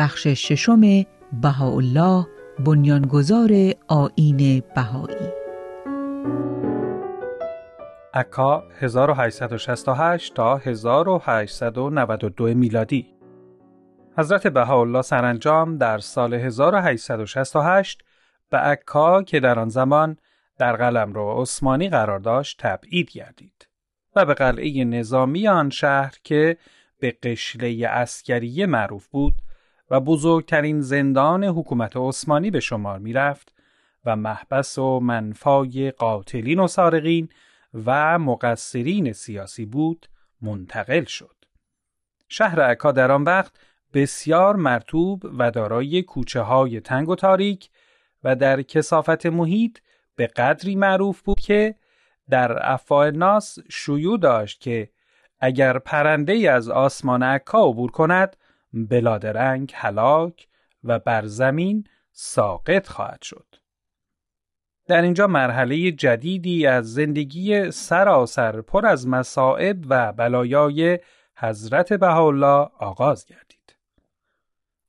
بخش ششم بهاءالله بنیانگذار آیین بهایی. عکا 1868 تا 1892 میلادی. حضرت بهاءالله سرانجام در سال 1868 به عکا که در آن زمان در قلمرو عثمانی قرار داشت تبعید گردید و به قلعه نظامی آن شهر که به قشله اسکری معروف بود و بزرگترین زندان حکومت عثمانی به شمار می رفت و محبس و منفای قاتلین و سارقین و مقصرین سیاسی بود منتقل شد. شهر عکا در آن وقت بسیار مرطوب و دارای کوچه های تنگ و تاریک و در کثافت محیط به قدری معروف بود که در افواه ناس شیوع داشت که اگر پرنده‌ای از آسمان عکا عبور کند بلادرنگ هلاک و بر زمین ساقط خواهد شد. در اینجا مرحله جدیدی از زندگی سراسر پر از مصائب و بلایای حضرت بهاءالله آغاز گردید.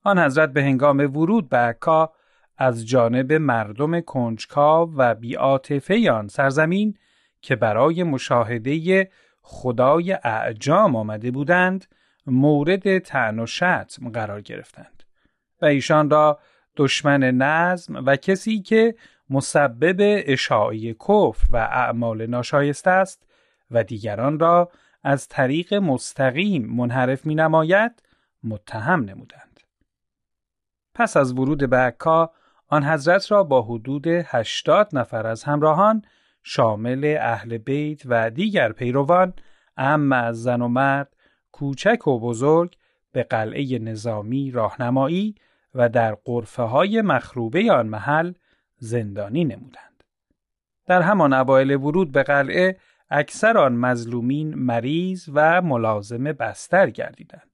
آن حضرت به هنگام ورود به عکا از جانب مردم کنجکاو و بی‌عاطفه آن سرزمین که برای مشاهده خدای اعجام آمده بودند مورد طعن و شتم قرار گرفتند و ایشان را دشمن نظم و کسی که مسبب اشاعه کفر و اعمال ناشایسته است و دیگران را از طریق مستقیم منحرف می نماید متهم نمودند. پس از ورود به عکا آن حضرت را با حدود 80 نفر از همراهان شامل اهل بیت و دیگر پیروان اما از زن و مرد کوچک و بزرگ به قلعه نظامی راهنمایی و در غرفه‌های مخروبه آن محل زندانی نمودند. در همان اوایل ورود به قلعه اکثر آن مظلومین مریض و ملازم بستر گردیدند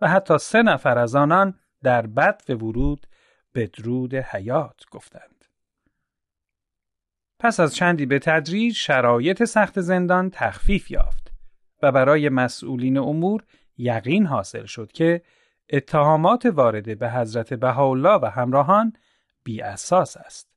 و حتی 3 نفر از آنان در بدو ورود بدرود حیات گفتند. پس از چندی به تدریج شرایط سخت زندان تخفیف یافت و برای مسئولین امور یقین حاصل شد که اتهامات وارد به حضرت بهاءالله و همراهان بی اساس است.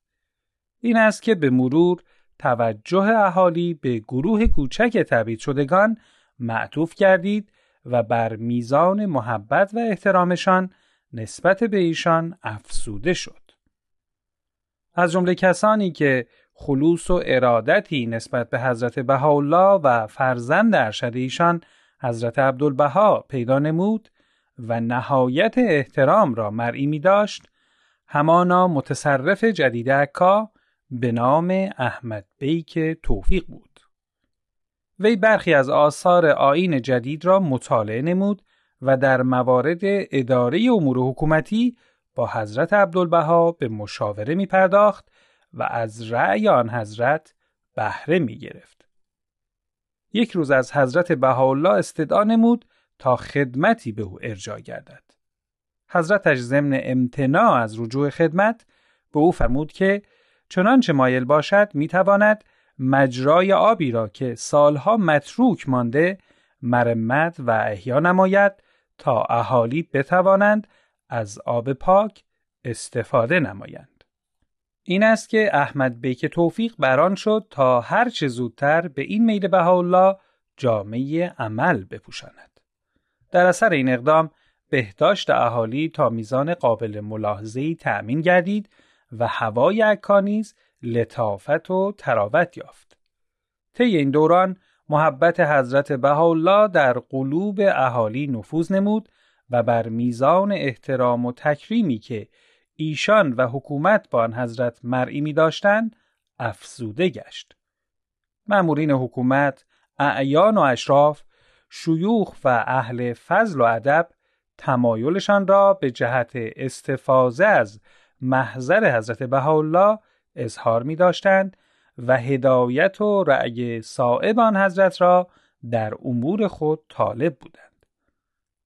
این است که به مرور توجه اهالی به گروه کوچک تبعید شدگان معطوف گردید و بر میزان محبت و احترامشان نسبت به ایشان افسوده شد. از جمله کسانی که خلوص و ارادتی نسبت به حضرت بهاءالله و فرزند ارشد ایشان حضرت عبدالبهاء پیدا نمود و نهایت احترام را مرئی می داشت، همانا متصرف جدید عکا به نام احمد بیک توفیق بود. وی برخی از آثار آیین جدید را مطالعه نمود و در موارد اداره امور حکومتی با حضرت عبدالبها به مشاوره می پرداخت و از رأی آن حضرت بهره می گرفت. یک روز از حضرت بهاءالله استدعا نمود تا خدمتی به او ارجاع گردد. حضرتش ضمن امتناع از رجوع خدمت به او فرمود که چنانچه مایل باشد می تواند مجرای آبی را که سالها متروک مانده مرمت و احیا نماید تا اهالی بتوانند از آب پاک استفاده نمایند. این است که احمد بیک توفیق بران شد تا هر چه زودتر به این میل بهاءالله جامه عمل بپوشاند. در اثر این اقدام بهداشت اهالی تا میزان قابل ملاحظه‌ای تأمین گردید و هوای عکا نیز لطافت و تراوت یافت. طی این دوران محبت حضرت بهاءالله در قلوب اهالی نفوذ نمود و بر میزان احترام و تکریمی که ایشان و حکومت با آن حضرت مرئی می داشتند افزوده گشت. مامورین حکومت، اعیان و اشراف، شیوخ و اهل فضل و ادب تمایلشان را به جهت استفاضه از محضر حضرت بهاءالله اظهار می داشتند و هدایت و رأی صائب آن حضرت را در امور خود طالب بودند.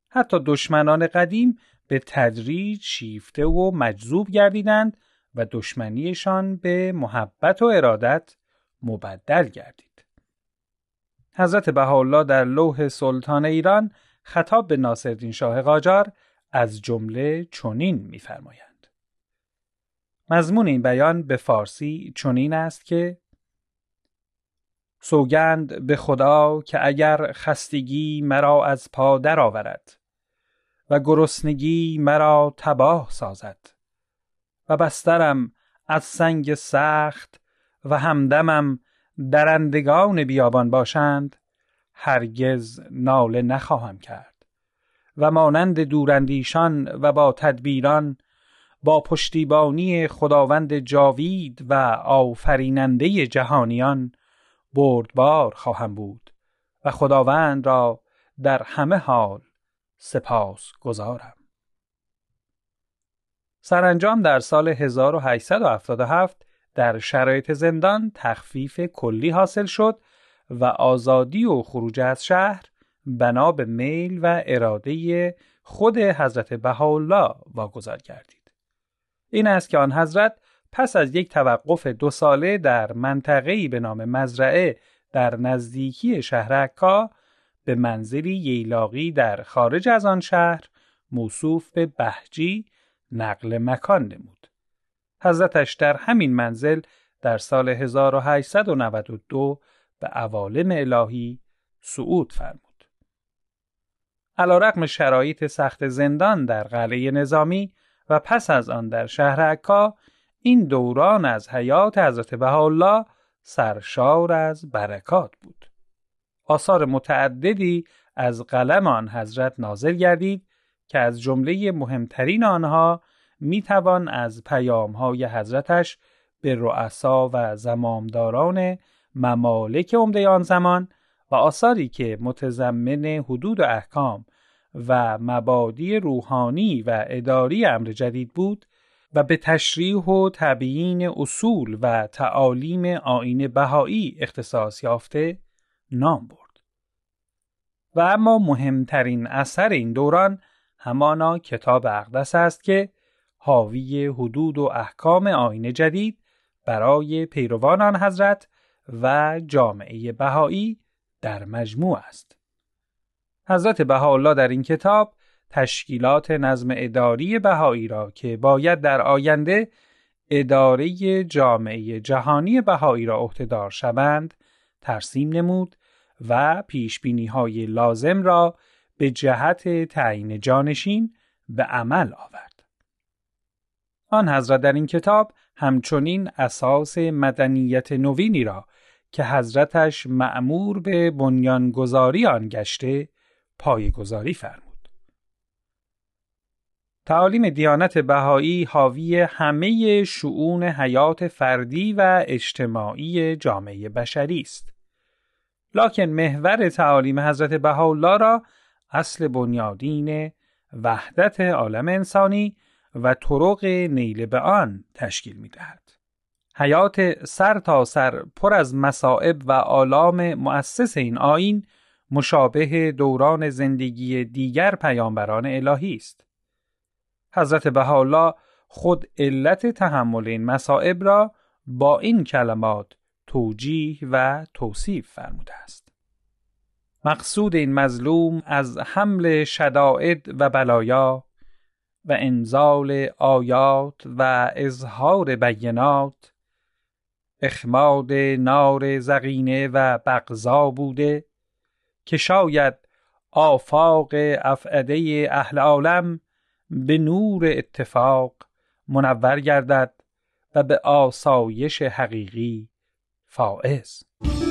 حتی دشمنان قدیم به تدریج شیفته و مجذوب گردیدند و دشمنیشان به محبت و ارادت مبدل گردید. حضرت بهاءالله در لوح سلطان ایران خطاب به ناصرالدین شاه قاجار از جمله چنین می‌فرمایند. مضمون این بیان به فارسی چنین است که سوگند به خدا که اگر خستگی مرا از پا در آورد و گرسنگی مرا تباه سازد و بسترم از سنگ سخت و همدمم درندگان بیابان باشند، هرگز ناله نخواهم کرد و مانند دوراندیشان و با تدبیران با پشتیبانی خداوند جاوید و آفریننده جهانیان بردبار خواهم بود و خداوند را در همه حال سپاس گزارم. سرانجام در سال 1877 در شرایط زندان تخفیف کلی حاصل شد و آزادی و خروج از شهر بنا به میل و اراده خود حضرت بهاءالله واگذار گردید. این است که آن حضرت پس از یک توقف 2 ساله در منطقه‌ای به نام مزرعه در نزدیکی شهر عکا به منزلی ییلاقی در خارج از آن شهر موصوف به بهجی نقل مکان نمود. حضرتش در همین منزل در سال 1892 به عوالم الهی صعود فرمود. علیرغم شرایط سخت زندان در قلعه نظامی و پس از آن در شهر عکا، این دوران از حیات حضرت بهاءالله سرشار از برکات بود. آثار متعددی از قلم آن حضرت نازل گردید که از جمله مهمترین آنها میتوان از پیامهای حضرتش به رؤسا و زمامداران ممالک عمده آن زمان و آثاری که متضمن حدود و احکام و مبادی روحانی و اداری امر جدید بود و به تشریح و تبیین اصول و تعالیم آیین بهایی اختصاص یافته نام برد. و اما مهمترین اثر این دوران همانا کتاب اقدس است که حاوی حدود و احکام آیین جدید برای پیروان آن حضرت و جامعه بهایی در مجموع است. حضرت بهاءالله در این کتاب تشکیلات نظم اداری بهایی را که باید در آینده اداره جامعه جهانی بهایی را عهده‌دار شوند ترسیم نمود و پیشبینی‌های لازم را به جهت تعیین جانشین به عمل آورد. آن حضرت در این کتاب همچنین اساس مدنیت نوینی را که حضرتش مأمور به بنیانگذاری آن گشته پایه‌گذاری فرمود. تعالیم دیانت بهایی حاوی همه شؤون حیات فردی و اجتماعی جامعه بشری است، لکن محور تعالیم حضرت بهاءالله را اصل بنیادین وحدت عالم انسانی و طرق نیل به آن تشکیل می‌دهد. حیات سر تا سر پر از مصائب و آلام مؤسس این آیین مشابه دوران زندگی دیگر پیامبران الهی است. حضرت بهاءالله خود علت تحمل این مصائب را با این کلمات توجیه و توصیف فرموده است: مقصود این مظلوم از حمل شدائد و بلایا و انزال آیات و اظهار بینات اخماد نار زقینه و بغضا بوده که شاید آفاق افعده اهل عالم به نور اتفاق منور گردد و به آسایش حقیقی فائز.